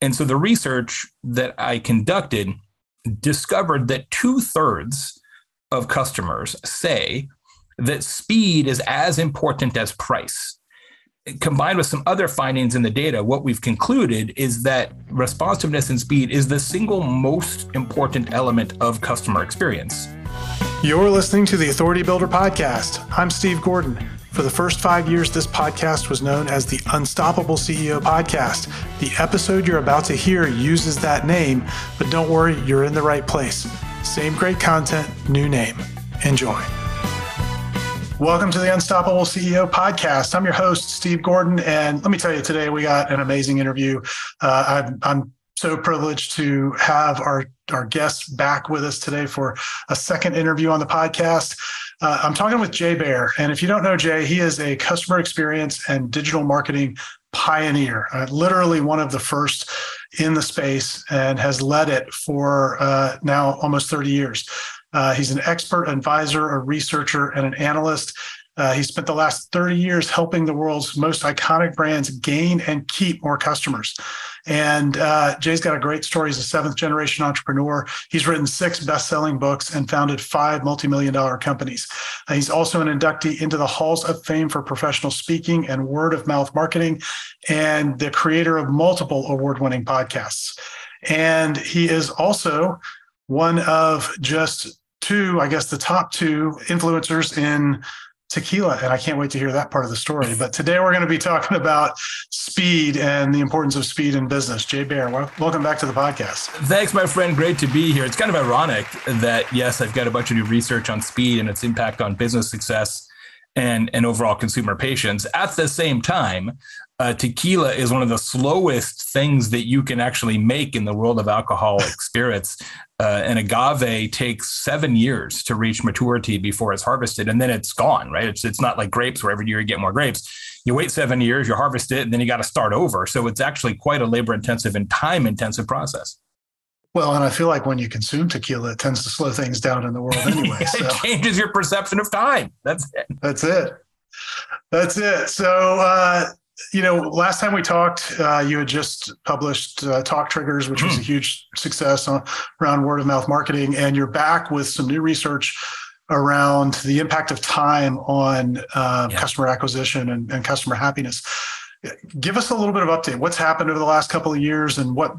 And so the research that I conducted discovered that 2/3 of customers say that speed is as important as price. Combined with some other findings in the data, what we've concluded is that responsiveness and speed is the single most important element of customer experience. You're listening to the Authority Builder Podcast. I'm Steve Gordon. For the first 5 years, this podcast was known as the Unstoppable CEO Podcast. The episode you're about to hear uses that name, but don't worry, you're in the right place. Same great content, new name. Enjoy. Welcome to the Unstoppable CEO Podcast. I'm your host, Steve Gordon, and let me tell you, today we got an amazing interview. I'm so privileged to have our guests back with us today for a second interview on the podcast. I'm talking with Jay Baer. And if you don't know Jay, he is a customer experience and digital marketing pioneer, literally one of the first in the space, and has led it for now almost 30 years. He's an expert advisor, a researcher, and an analyst. He spent the last 30 years helping the world's most iconic brands gain and keep more customers. And Jay's got a great story. He's a seventh-generation entrepreneur. He's written 6 best-selling books and founded 5 multi-million-dollar companies. He's also an inductee into the Halls of Fame for professional speaking and word-of-mouth marketing, and the creator of multiple award-winning podcasts. And he is also one of just 2, I guess, the top 2 influencers in tequila. And I can't wait to hear that part of the story. But today we're going to be talking about speed and the importance of speed in business. Jay Baer, welcome back to the podcast. Thanks, my friend. Great to be here. It's kind of ironic that, yes, I've got a bunch of new research on speed and its impact on business success and overall consumer patience. At the same time, tequila is one of the slowest things that you can actually make in the world of alcoholic spirits. And agave takes 7 years to reach maturity before it's harvested, and then it's gone, right? It's not like grapes where every year you get more grapes. You wait 7 years, you harvest it, and then you got to start over. So it's actually quite a labor-intensive and time-intensive process. Well, and I feel like when you consume tequila, it tends to slow things down in the world anyway. It changes your perception of time. That's it. So, you know, last time we talked, you had just published Talk Triggers, which was a huge success around word of mouth marketing. And you're back with some new research around the impact of time on customer acquisition and customer happiness. Give us a little bit of update. What's happened over the last couple of years, and what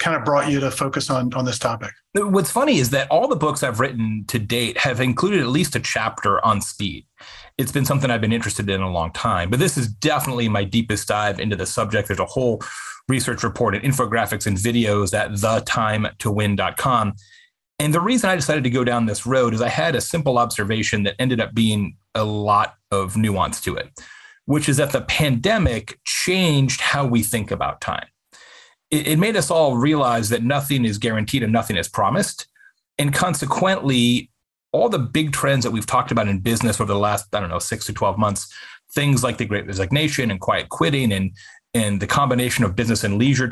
kind of brought you to focus on this topic? What's funny is that all the books I've written to date have included at least a chapter on speed. It's been something I've been interested in a long time, but this is definitely my deepest dive into the subject. There's a whole research report and infographics and videos at thetimetowin.com. And the reason I decided to go down this road is I had a simple observation that ended up being a lot of nuance to it, which is that the pandemic changed how we think about time. It made us all realize that nothing is guaranteed and nothing is promised. And consequently, all the big trends that we've talked about in business over the last, 6 to 12 months, things like the Great Resignation and quiet quitting and the combination of business and bleisure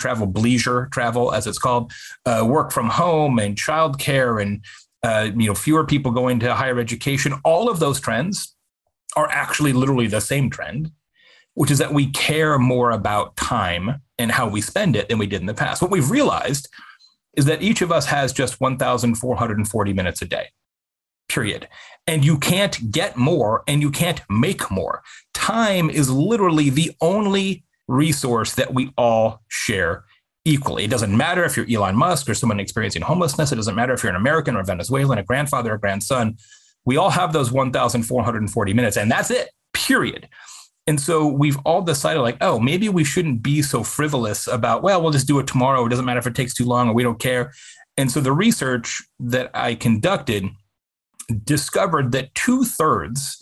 travel, as it's called, work from home and childcare and fewer people going to higher education, all of those trends are actually literally the same trend, which is that we care more about time and how we spend it than we did in the past. What we've realized is that each of us has just 1,440 minutes a day, period. And you can't get more and you can't make more. Time is literally the only resource that we all share equally. It doesn't matter if you're Elon Musk or someone experiencing homelessness. It doesn't matter if you're an American or Venezuelan, a grandfather or grandson. We all have those 1,440 minutes, and that's it, period. And so we've all decided, like, oh, maybe we shouldn't be so frivolous about, well, we'll just do it tomorrow. It doesn't matter if it takes too long or we don't care. And so the research that I conducted discovered that 2/3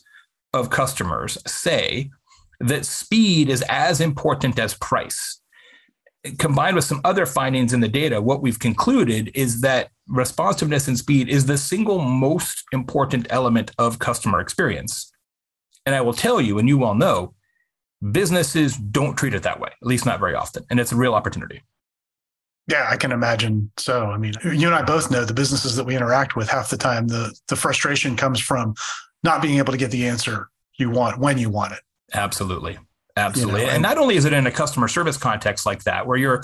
of customers say that speed is as important as price. Combined with some other findings in the data, what we've concluded is that responsiveness and speed is the single most important element of customer experience. And I will tell you, and you all know, businesses don't treat it that way, at least not very often. And it's a real opportunity. Yeah, I can imagine. So, I mean, you and I both know the businesses that we interact with, half the time, the frustration comes from not being able to get the answer you want when you want it. Absolutely. Absolutely. You know, and not only is it in a customer service context like that, where you're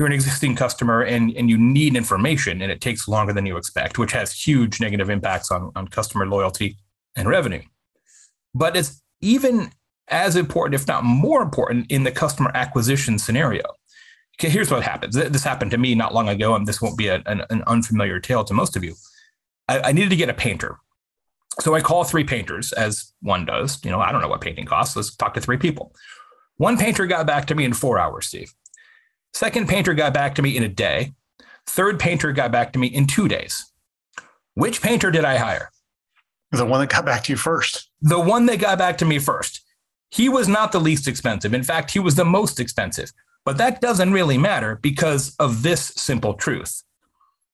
you're an existing customer and you need information and it takes longer than you expect, which has huge negative impacts on customer loyalty and revenue. But it's even as important, if not more important, in the customer acquisition scenario. Okay, here's what happens. This happened to me not long ago, and this won't be an unfamiliar tale to most of you. I needed to get a painter. So I call three painters, as one does. You know, I don't know what painting costs. Let's talk to three people. One painter got back to me in 4 hours, Steve. Second painter got back to me in a day. Third painter got back to me in 2 days. Which painter did I hire? The one that got back to you first. The one that got back to me first. He was not the least expensive. In fact, he was the most expensive. But that doesn't really matter because of this simple truth.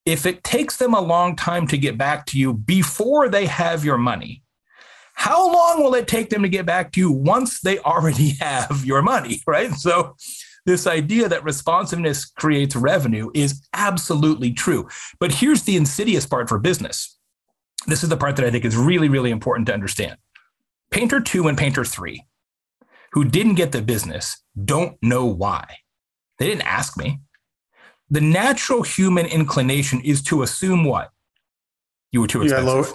If it takes them a long time to get back to you before they have your money, how long will it take them to get back to you once they already have your money, right? So this idea that responsiveness creates revenue is absolutely true. But here's the insidious part for business. This is the part that I think is really, really important to understand. Painter 2 and Painter 3, who didn't get the business, don't know why. They didn't ask me. The natural human inclination is to assume what? You were too expensive.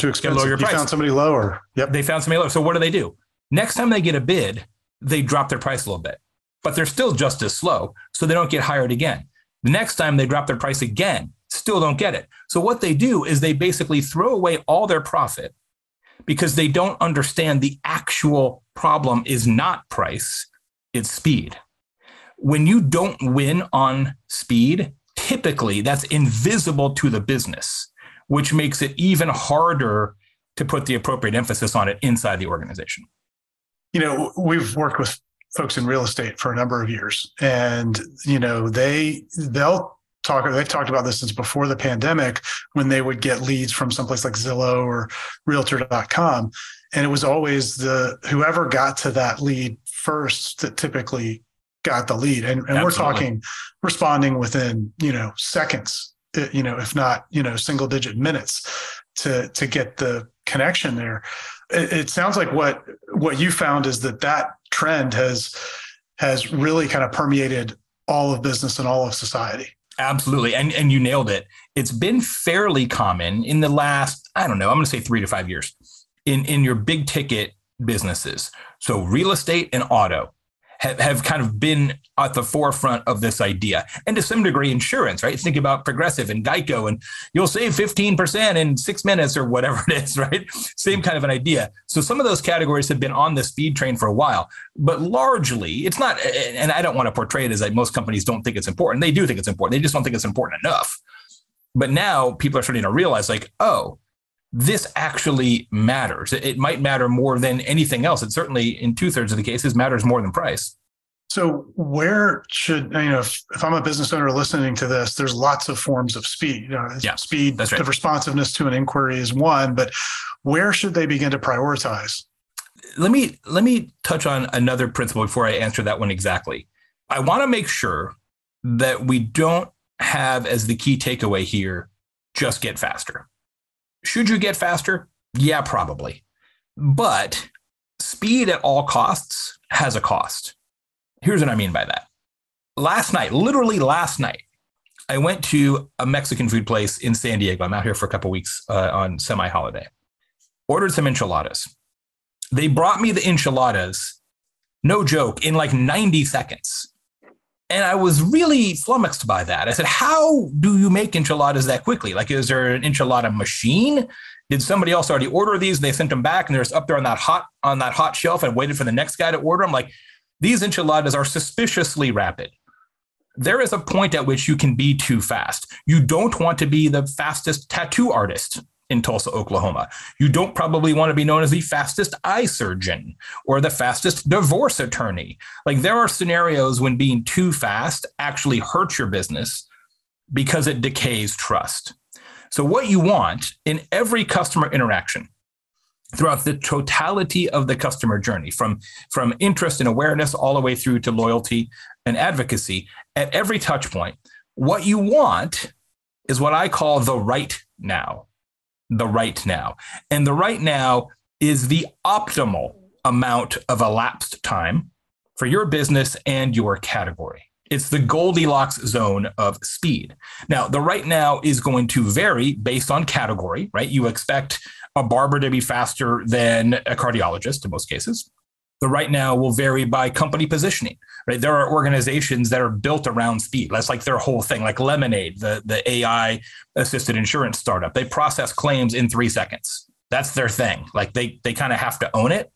Too expensive. Lower your price. You found somebody lower. Yep. They found somebody lower. So what do? Next time they get a bid, they drop their price a little bit. But they're still just as slow, so they don't get hired again. The next time they drop their price again, still don't get it. So what they do is they basically throw away all their profit because they don't understand the actual problem is not price, it's speed. When you don't win on speed, typically that's invisible to the business, which makes it even harder to put the appropriate emphasis on it inside the organization. You know, we've worked with folks in real estate for a number of years. And, you know, they've talked about this since before the pandemic, when they would get leads from someplace like Zillow or realtor.com. And it was always whoever got to that lead first that typically got the lead. And we're talking responding within, you know, seconds, you know, if not, you know, single digit minutes to get the connection there. It sounds like what you found is that trend has really kind of permeated all of business and all of society. Absolutely. And you nailed it. It's been fairly common in the last, I don't know, I'm going to say 3 to 5 years in your big ticket businesses. So real estate and auto have kind of been at the forefront of this idea. And to some degree, insurance, right? Think about Progressive and Geico, and you'll save 15% in 6 minutes or whatever it is, right? Same kind of an idea. So some of those categories have been on the speed train for a while, but largely it's not, and I don't want to portray it as like most companies don't think it's important. They do think it's important. They just don't think it's important enough. But now people are starting to realize like, oh, this actually matters. It might matter more than anything else. It certainly, in 2/3 of the cases, matters more than price. So where should, you know, if I'm a business owner listening to this, there's lots of forms of speed. Speed, that's right. The responsiveness to an inquiry is one, but where should they begin to prioritize? Let me touch on another principle before I answer that one exactly. I want to make sure that we don't have as the key takeaway here, just get faster. Should you get faster? Yeah, probably. But speed at all costs has a cost. Here's what I mean by that. Literally last night, I went to a Mexican food place in San Diego. I'm out here for a couple of weeks on semi-holiday. Ordered some enchiladas. They brought me the enchiladas, no joke, in like 90 seconds. And I was really flummoxed by that. I said, how do you make enchiladas that quickly? Like, is there an enchilada machine? Did somebody else already order these? They sent them back and they're just up there on that hot shelf and waited for the next guy to order them. Like, these enchiladas are suspiciously rapid. There is a point at which you can be too fast. You don't want to be the fastest tattoo artist in Tulsa, Oklahoma. You don't probably want to be known as the fastest eye surgeon or the fastest divorce attorney. Like, there are scenarios when being too fast actually hurts your business because it decays trust. So what you want in every customer interaction throughout the totality of the customer journey, from interest and awareness all the way through to loyalty and advocacy, at every touch point, what you want is what I call the right now. The right now. And the right now is the optimal amount of elapsed time for your business and your category. It's the Goldilocks zone of speed. Now, the right now is going to vary based on category, right? You expect a barber to be faster than a cardiologist in most cases. The right now will vary by company positioning, right? There are organizations that are built around speed. That's like their whole thing, like Lemonade, the AI-assisted insurance startup. They process claims in 3 seconds. That's their thing. Like they kind of have to own it.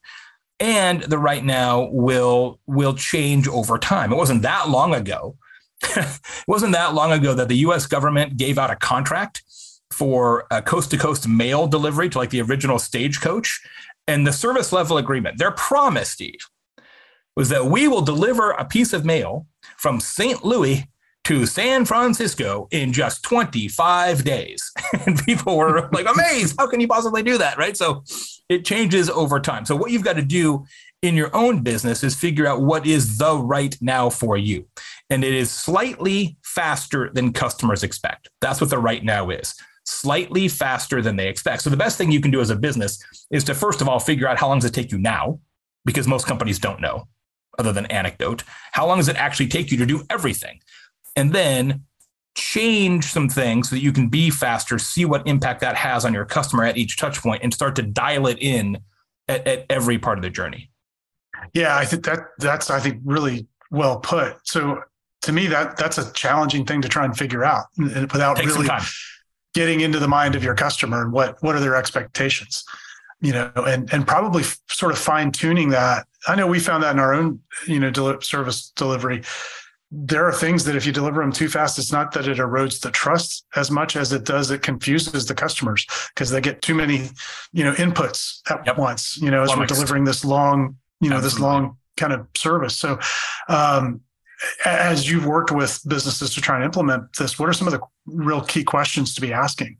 And the right now will change over time. It wasn't that long ago. It wasn't that long ago that the U.S. government gave out a contract for a coast-to-coast mail delivery to like the original stagecoach. And the service level agreement, their promise, Steve, was that we will deliver a piece of mail from St. Louis to San Francisco in just 25 days. And people were like amazed. How can you possibly do that? Right. So it changes over time. So what you've got to do in your own business is figure out what is the right now for you. And it is slightly faster than customers expect. That's what the right now is. Slightly faster than they expect. So the best thing you can do as a business is to, first of all, figure out how long does it take you now? Because most companies don't know, other than anecdote. How long does it actually take you to do everything? And then change some things so that you can be faster, see what impact that has on your customer at each touch point, and start to dial it in at every part of the journey. Yeah, I think that's really well put. So to me, that's a challenging thing to try and figure out without really getting into the mind of your customer and what are their expectations, you know, and probably sort of fine tuning that. I know we found that in our own, you know, service delivery. There are things that if you deliver them too fast, it's not that it erodes the trust as much as it does, it confuses the customers because they get too many, you know, inputs at once, you know, as we're delivering this long, you know, this long kind of service. So, as you've worked with businesses to try and implement this, what are some of the real key questions to be asking?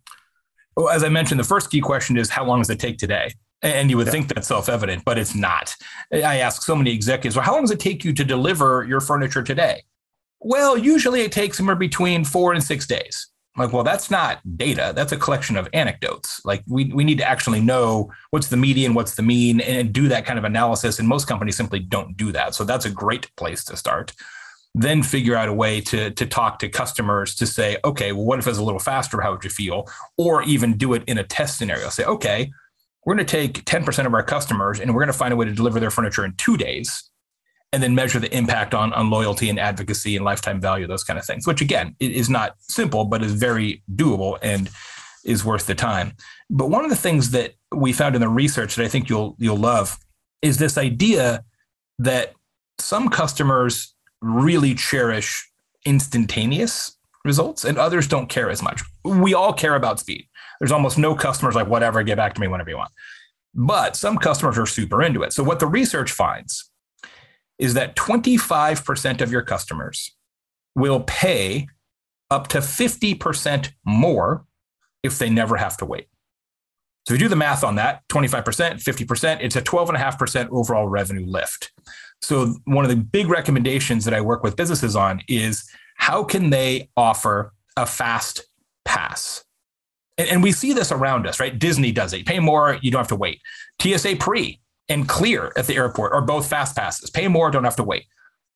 Well, as I mentioned, the first key question is how long does it take today? And you would think that's self-evident, but it's not. I ask so many executives, well, how long does it take you to deliver your furniture today? Well, usually it takes somewhere between 4 and 6 days. I'm like, well, that's not data. That's a collection of anecdotes. Like we need to actually know what's the median, what's the mean, and do that kind of analysis. And most companies simply don't do that. So that's a great place to start. Then figure out a way to talk to customers to say, okay, well, what if it's a little faster? How would you feel? Or even do it in a test scenario. Say, okay, we're going to take 10% of our customers and we're going to find a way to deliver their furniture in 2 days and then measure the impact on loyalty and advocacy and lifetime value, those kind of things, which again, is not simple, but is very doable and is worth the time. But one of the things that we found in the research that I think you'll love is this idea that some customers really cherish instantaneous results and others don't care as much. We all care about speed. There's almost no customers like whatever, get back to me whenever you want. But some customers are super into it. So what the research finds is that 25% of your customers will pay up to 50% more if they never have to wait. So if you do the math on that, 25%, 50%, it's a 12.5% overall revenue lift. So one of the big recommendations that I work with businesses on is how can they offer a fast pass? And we see this around us, right? Disney does it. You pay more, you don't have to wait. TSA Pre and Clear at the airport are both fast passes. Pay more, don't have to wait.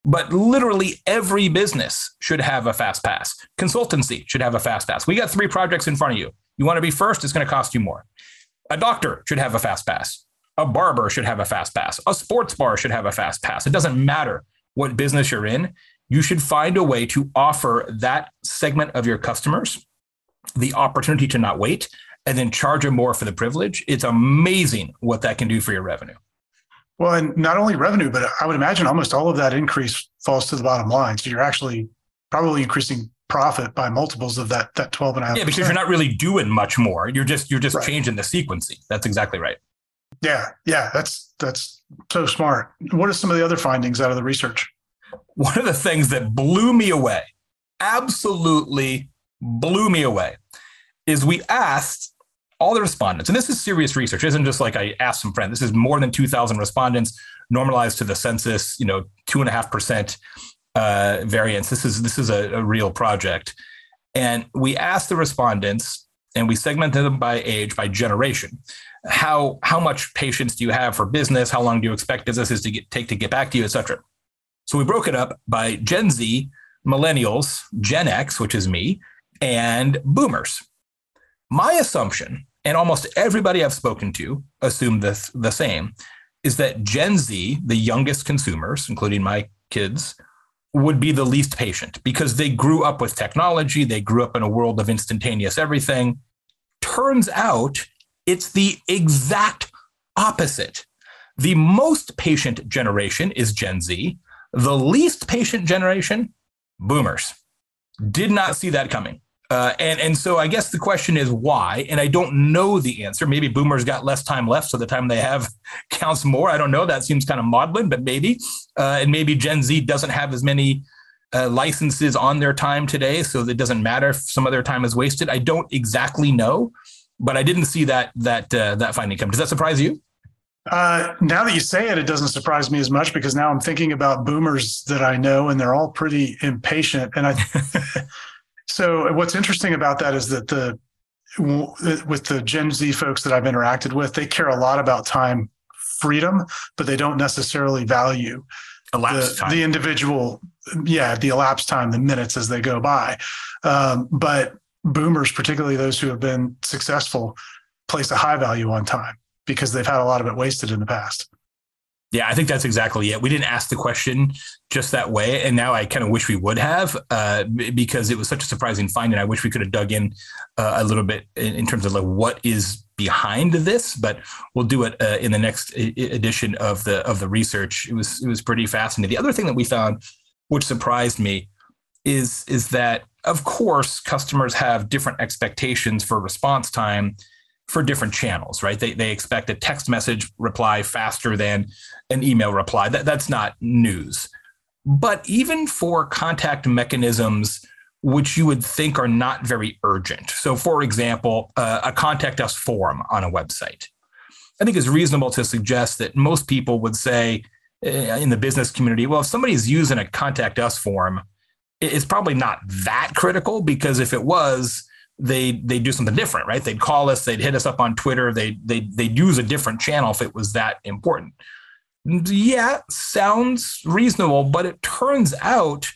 But literally every business should have a fast pass. Consultancy should have a fast pass. We got 3 projects in front of you. You want to be first, it's going to cost you more. A doctor should have a fast pass. A barber should have a fast pass. A sports bar should have a fast pass. It doesn't matter what business you're in. You should find a way to offer that segment of your customers the opportunity to not wait and then charge them more for the privilege. It's amazing what that can do for your revenue. Well, and not only revenue, but I would imagine almost all of that increase falls to the bottom line. So you're actually probably increasing profit by multiples of that 12.5%. Yeah, because you're not really doing much more. You're just changing the sequencing. That's exactly right. Yeah, that's so smart. What are some of the other findings out of the research? One of the things that blew me away, absolutely blew me away, is we asked all the respondents, and this is serious research. It isn't just like I asked some friend. This is more than 2,000 respondents normalized to the census, you know, 2.5% variance. This is a real project. And we asked the respondents and we segmented them by age, by generation. How much patience do you have for business? How long do you expect businesses to take to get back to you, et cetera? So we broke it up by Gen Z millennials, Gen X, which is me, and boomers. My assumption, and almost everybody I've spoken to assumed the same, is that Gen Z, the youngest consumers, including my kids, would be the least patient because they grew up with technology. They grew up in a world of instantaneous everything. Turns out it's the exact opposite. The most patient generation is Gen Z. The least patient generation, boomers. Did not see that coming. And so I guess the question is why? And I don't know the answer. Maybe boomers got less time left, so the time they have counts more. I don't know. That seems kind of maudlin, but maybe. And maybe Gen Z doesn't have as many licenses on their time today, so it doesn't matter if some of their time is wasted. I don't exactly know, but I didn't see that finding come. Does that surprise you? Now that you say it, it doesn't surprise me as much because now I'm thinking about boomers that I know, and they're all pretty impatient. And So what's interesting about that is that with the Gen Z folks that I've interacted with, they care a lot about time freedom, but they don't necessarily value the individual, the elapsed time, the minutes as they go by. But boomers, particularly those who have been successful, place a high value on time because they've had a lot of it wasted in the past. Yeah, I think that's exactly it. We didn't ask the question just that way. And now I kind of wish we would have because it was such a surprising finding. I wish we could have dug in a little bit in terms of like what is behind this, but we'll do it in the next edition of the research. It was pretty fascinating. The other thing that we found, which surprised me, is that, of course, customers have different expectations for response time for different channels, right? They expect a text message reply faster than an email reply. That's not news. But even for contact mechanisms, which you would think are not very urgent. So for example, a contact us form on a website. I think it's reasonable to suggest that most people would say in the business community, well, if somebody's using a contact us form, it's probably not that critical because if it was, they do something different, right? They'd call us, they'd hit us up on Twitter, they'd use a different channel if it was that important. Yeah, sounds reasonable, but it turns out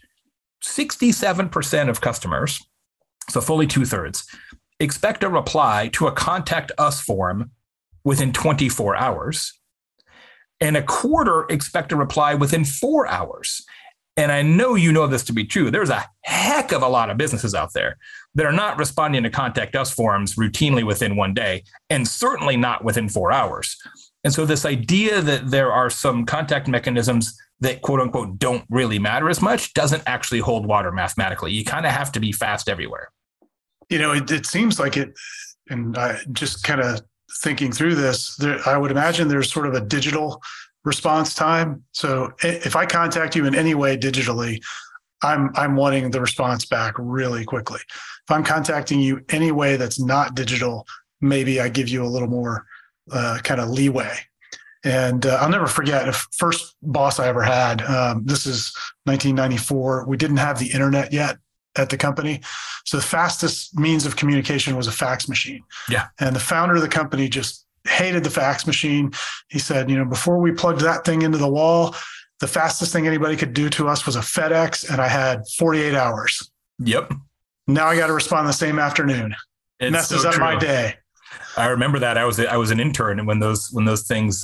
67% of customers, so fully 2/3, expect a reply to a contact us form within 24 hours, and 1/4 expect a reply within 4 hours. And I know you know this to be true. There's a heck of a lot of businesses out there that are not responding to contact us forms routinely within 1 day, and certainly not within 4 hours. And so this idea that there are some contact mechanisms that, quote unquote, don't really matter as much doesn't actually hold water mathematically. You kind of have to be fast everywhere. You know, it seems like it, and I just kind of thinking through this, I would imagine there's sort of a digital response time. So if I contact you in any way digitally, I'm wanting the response back really quickly. If I'm contacting you any way that's not digital, maybe I give you a little more kind of leeway. And I'll never forget the first boss I ever had. This is 1994. We didn't have the internet yet at the company. So the fastest means of communication was a fax machine. Yeah. And the founder of the company just hated the fax machine. He said, before we plugged that thing into the wall, the fastest thing anybody could do to us was a FedEx, and I had 48 hours. Yep. Now I got to respond the same afternoon. It messes up my day. I remember that. I was an intern, and when those things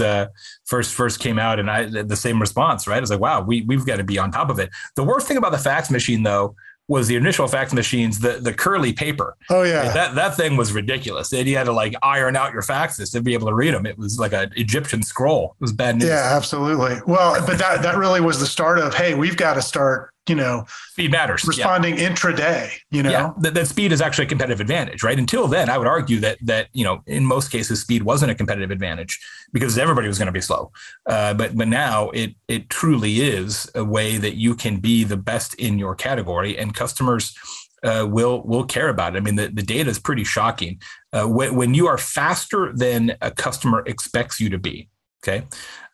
first came out, and I the same response, right? I was like, wow, we've got to be on top of it. The worst thing about the fax machine, though, was the initial fax machines, the curly paper. Oh yeah. That thing was ridiculous. You had to like iron out your faxes to be able to read them. It was like an Egyptian scroll. It was bad news. Yeah, absolutely. Well, but that really was the start of, hey, we've got to start, speed matters, responding intraday, Yeah, that speed is actually a competitive advantage, right? Until then, I would argue that in most cases, speed wasn't a competitive advantage because everybody was going to be slow. But now it truly is a way that you can be the best in your category, and customers will care about it. I mean, the data is pretty shocking. When you are faster than a customer expects you to be, okay,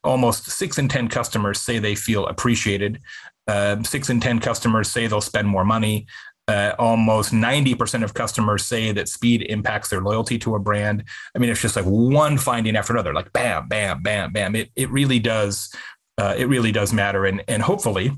almost 6 in 10 customers say they feel appreciated. 6 in 10 customers say they'll spend more money. Almost 90% of customers say that speed impacts their loyalty to a brand. I mean, it's just like one finding after another, like bam, bam, bam, bam. It really does matter. And hopefully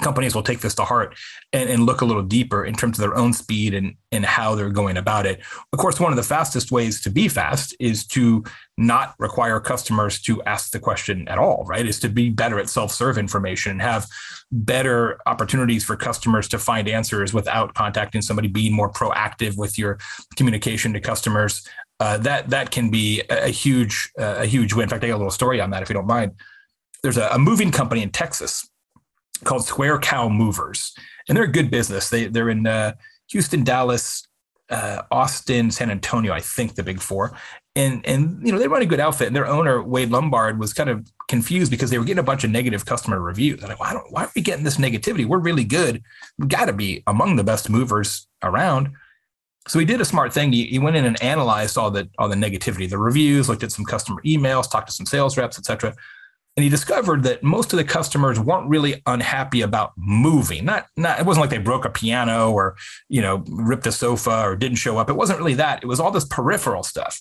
companies will take this to heart and look a little deeper in terms of their own speed and how they're going about it. Of course, one of the fastest ways to be fast is to not require customers to ask the question at all, right? Is to be better at self-serve information and have better opportunities for customers to find answers without contacting somebody, being more proactive with your communication to customers. That can be a huge win. In fact, I got a little story on that if you don't mind. There's a moving company in Texas called Square Cow Movers, and they're a good business. They're in Houston, Dallas, Austin, San Antonio, I think the big four. And you know, they run a good outfit, and their owner, Wade Lombard, was kind of confused because they were getting a bunch of negative customer reviews. I'm like, well, why are we getting this negativity? We're really good. We've got to be among the best movers around. So he did a smart thing. He went in and analyzed all the negativity, the reviews, looked at some customer emails, talked to some sales reps, et cetera. And he discovered that most of the customers weren't really unhappy about moving. It wasn't like they broke a piano or, you know, ripped a sofa or didn't show up. It wasn't really that. It was all this peripheral stuff.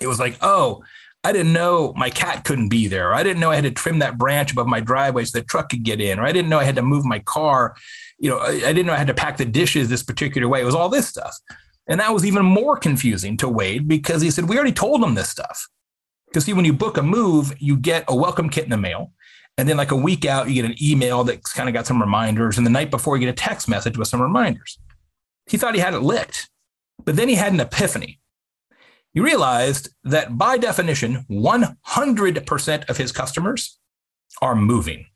It was like, oh, I didn't know my cat couldn't be there. Or I didn't know I had to trim that branch above my driveway so the truck could get in. Or I didn't know I had to move my car. You know, I didn't know I had to pack the dishes this particular way. It was all this stuff. And that was even more confusing to Wade because he said, we already told them this stuff. Because see, when you book a move, you get a welcome kit in the mail. And then like a week out, you get an email that's kind of got some reminders. And the night before, you get a text message with some reminders. He thought he had it licked, but then he had an epiphany. He realized that by definition, 100% of his customers are moving.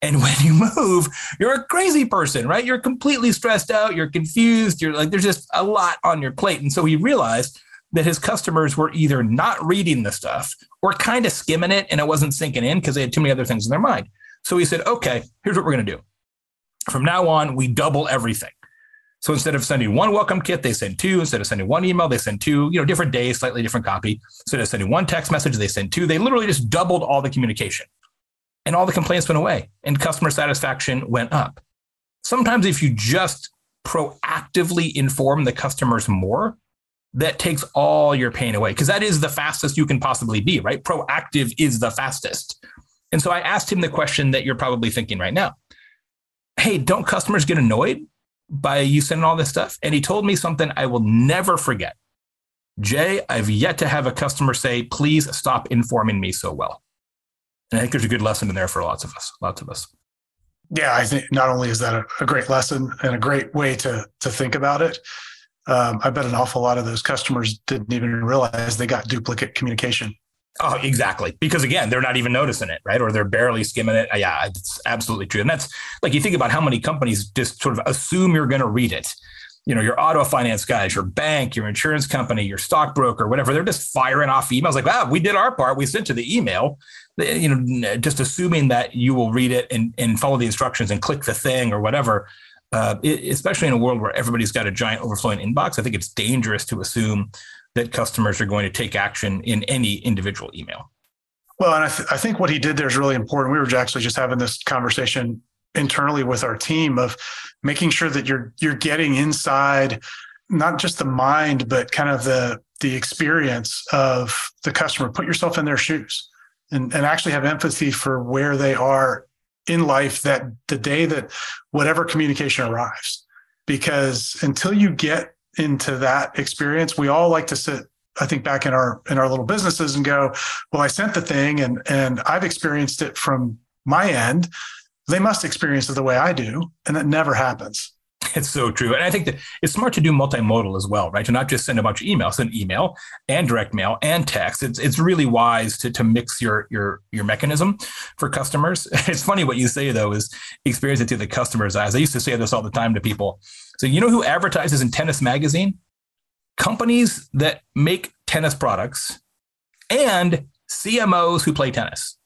And when you move, you're a crazy person, right? You're completely stressed out. You're confused. You're like, there's just a lot on your plate. And so he realized that his customers were either not reading the stuff or kind of skimming it, and it wasn't sinking in because they had too many other things in their mind. So he said, okay, here's what we're going to do. From now on, we double everything. So instead of sending one welcome kit, they send two. Instead of sending one email, they send two, you know, different days, slightly different copy. Instead of sending one text message, they send two. They literally just doubled all the communication, and all the complaints went away and customer satisfaction went up. Sometimes if you just proactively inform the customers more, that takes all your pain away, because that is the fastest you can possibly be, right? Proactive is the fastest. And so I asked him the question that you're probably thinking right now. Hey, don't customers get annoyed by you sending all this stuff? And he told me something I will never forget. Jay, I've yet to have a customer say, please stop informing me so well. And I think there's a good lesson in there for lots of us. Yeah, I think not only is that a great lesson and a great way to think about it, I bet an awful lot of those customers didn't even realize they got duplicate communication. Oh, exactly. Because again, they're not even noticing it, right? Or they're barely skimming it. Yeah, it's absolutely true. And that's like, you think about how many companies just sort of assume you're going to read it. You know, your auto finance guys, your bank, your insurance company, your stockbroker, whatever, they're just firing off emails like, wow, we did our part. We sent to the email, you know, just assuming that you will read it and follow the instructions and click the thing or whatever. Especially in a world where everybody's got a giant overflowing inbox, I think it's dangerous to assume that customers are going to take action in any individual email. Well, and I think what he did there is really important. We were actually just having this conversation internally with our team of making sure that you're getting inside, not just the mind, but kind of the experience of the customer. Put yourself in their shoes and actually have empathy for where they are in life that the day that whatever communication arrives, because until you get into that experience, we all like to sit, I think, back in our little businesses and go, well, I sent the thing and I've experienced it from my end. They must experience it the way I do. And that never happens. It's so true. And I think that it's smart to do multimodal as well, right? To not just send a bunch of emails, send email and direct mail and text. It's really wise to mix your mechanism for customers. It's funny what you say, though, is experience it through the customer's eyes. I used to say this all the time to people. So you know who advertises in Tennis Magazine? Companies that make tennis products and CMOs who play tennis.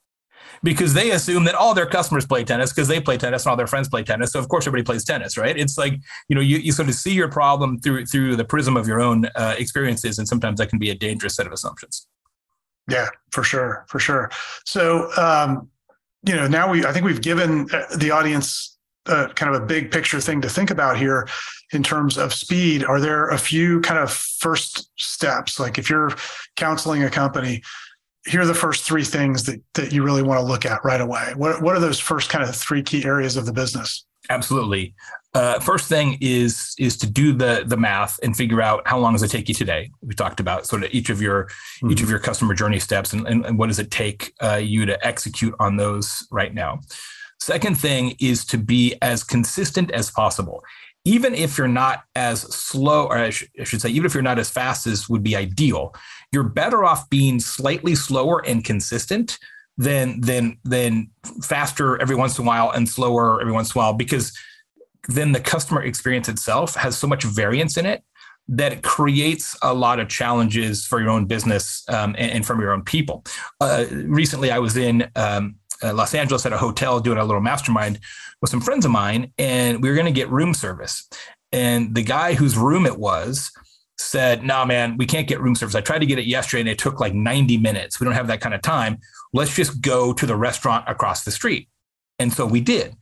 Because they assume that all their customers play tennis because they play tennis and all their friends play tennis. So, of course, everybody plays tennis, right? It's like, you know, you sort of see your problem through the prism of your own experiences. And sometimes that can be a dangerous set of assumptions. Yeah, for sure. So, you know, now I think we've given the audience kind of a big picture thing to think about here in terms of speed. Are there a few kind of first steps? Like if you're counseling a company, here are the first three things that you really want to look at right away. What are those first kind of three key areas of the business? Absolutely. First thing is to do the math and figure out how long does it take you today. We talked about sort of each of your customer journey steps and what does it take you to execute on those right now. Second thing is to be as consistent as possible. Even if you're not as slow, or I should say, even if you're not as fast as would be ideal, you're better off being slightly slower and consistent than faster every once in a while and slower every once in a while, because then the customer experience itself has so much variance in it that it creates a lot of challenges for your own business and from your own people. Recently, I was in Los Angeles at a hotel doing a little mastermind with some friends of mine, and we were going to get room service. And the guy whose room it was said, "No, man, we can't get room service. I tried to get it yesterday and it took like 90 minutes. We don't have that kind of time. Let's just go to the restaurant across the street." And so we did.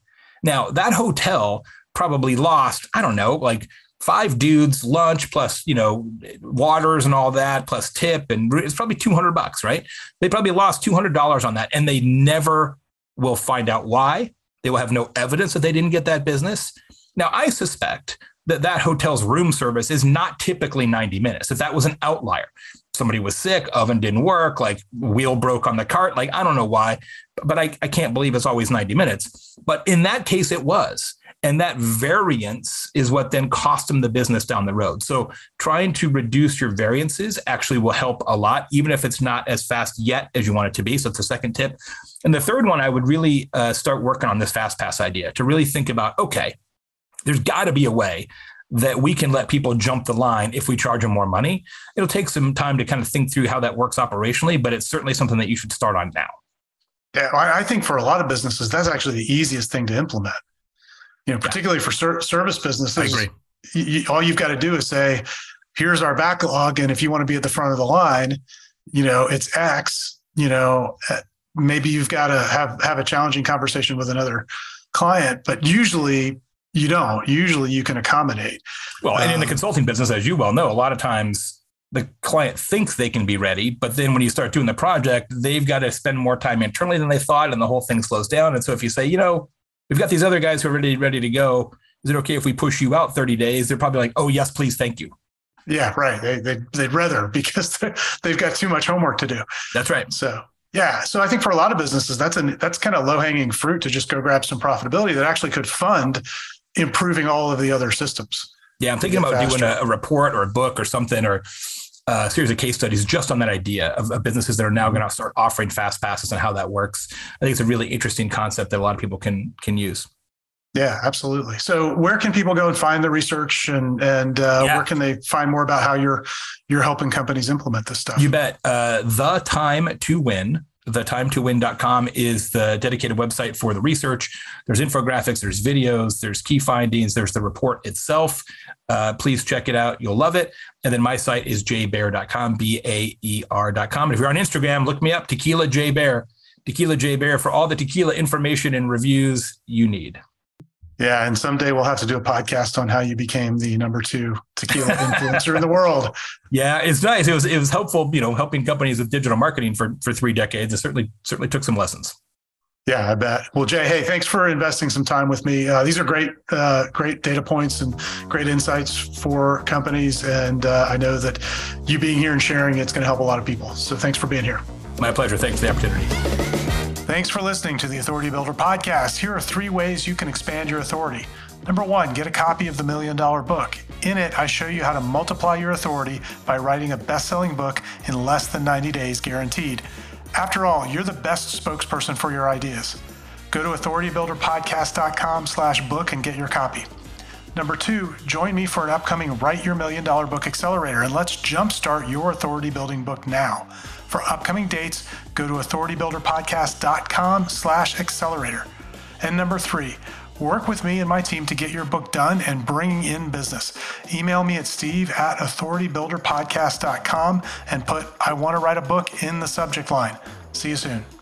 Now, that hotel probably lost, I don't know, like 5 dudes lunch plus, waters and all that, plus tip. And it's probably $200, right? They probably lost $200 on that, and they never will find out why. They will have no evidence that they didn't get that business. Now, I suspect that hotel's room service is not typically 90 minutes. If that was an outlier, somebody was sick, oven didn't work, like wheel broke on the cart, like I don't know why, but I can't believe it's always 90 minutes. But in that case, it was. And that variance is what then cost them the business down the road. So trying to reduce your variances actually will help a lot, even if it's not as fast yet as you want it to be. So it's the second tip. And the third one, I would really start working on this fast pass idea to really think about, okay, there's got to be a way that we can let people jump the line if we charge them more money. It'll take some time to kind of think through how that works operationally, but it's certainly something that you should start on now. Yeah, I think for a lot of businesses, that's actually the easiest thing to implement. Particularly for service businesses, I agree. All you've got to do is say, here's our backlog. And if you want to be at the front of the line, it's X, maybe you've got to have a challenging conversation with another client, but usually you don't. Usually you can accommodate. Well, and in the consulting business, as you well know, a lot of times the client thinks they can be ready, but then when you start doing the project, they've got to spend more time internally than they thought, and the whole thing slows down. And so if you say, we've got these other guys who are ready to go. Is it okay if we push you out 30 days? They're probably like, "Oh, yes, please. Thank you." Yeah, right. They'd rather, because they've got too much homework to do. That's right. So, yeah. So I think for a lot of businesses, that's kind of low-hanging fruit to just go grab some profitability that actually could fund improving all of the other systems. Yeah. I'm thinking about doing a report or a book or something, or a series of case studies just on that idea of businesses that are now going to start offering fast passes and how that works. I think it's a really interesting concept that a lot of people can use. Yeah, absolutely. So where can people go and find the research and where can they find more about how you're helping companies implement this stuff? You bet. Thetimetowin.com is the dedicated website for the research. There's infographics, there's videos, there's key findings, there's the report itself. Please check it out. You'll love it. And then my site is jbaer.com, B-A-E-R.com. And if you're on Instagram, look me up, Tequila Jay Baer, for all the tequila information and reviews you need. Yeah. And someday we'll have to do a podcast on how you became the #2 tequila influencer in the world. Yeah, it's nice. It was helpful, helping companies with digital marketing for 3 decades. It certainly took some lessons. Yeah, I bet. Well, Jay, hey, thanks for investing some time with me. These are great data points and great insights for companies. And I know that you being here and sharing, it's going to help a lot of people. So thanks for being here. My pleasure. Thanks for the opportunity. Thanks for listening to the Authority Builder Podcast. Here are 3 ways you can expand your authority. Number 1, get a copy of the $1 Million Book. In it, I show you how to multiply your authority by writing a best-selling book in less than 90 days guaranteed. After all, you're the best spokesperson for your ideas. Go to authoritybuilderpodcast.com/book and get your copy. Number 2, join me for an upcoming Write Your $1 Million Book Accelerator, and let's jumpstart your authority building book now. For upcoming dates, go to authoritybuilderpodcast.com/accelerator. And number 3, work with me and my team to get your book done and bringing in business. Email me at steve@authoritybuilderpodcast.com and put, "I want to write a book" in the subject line. See you soon.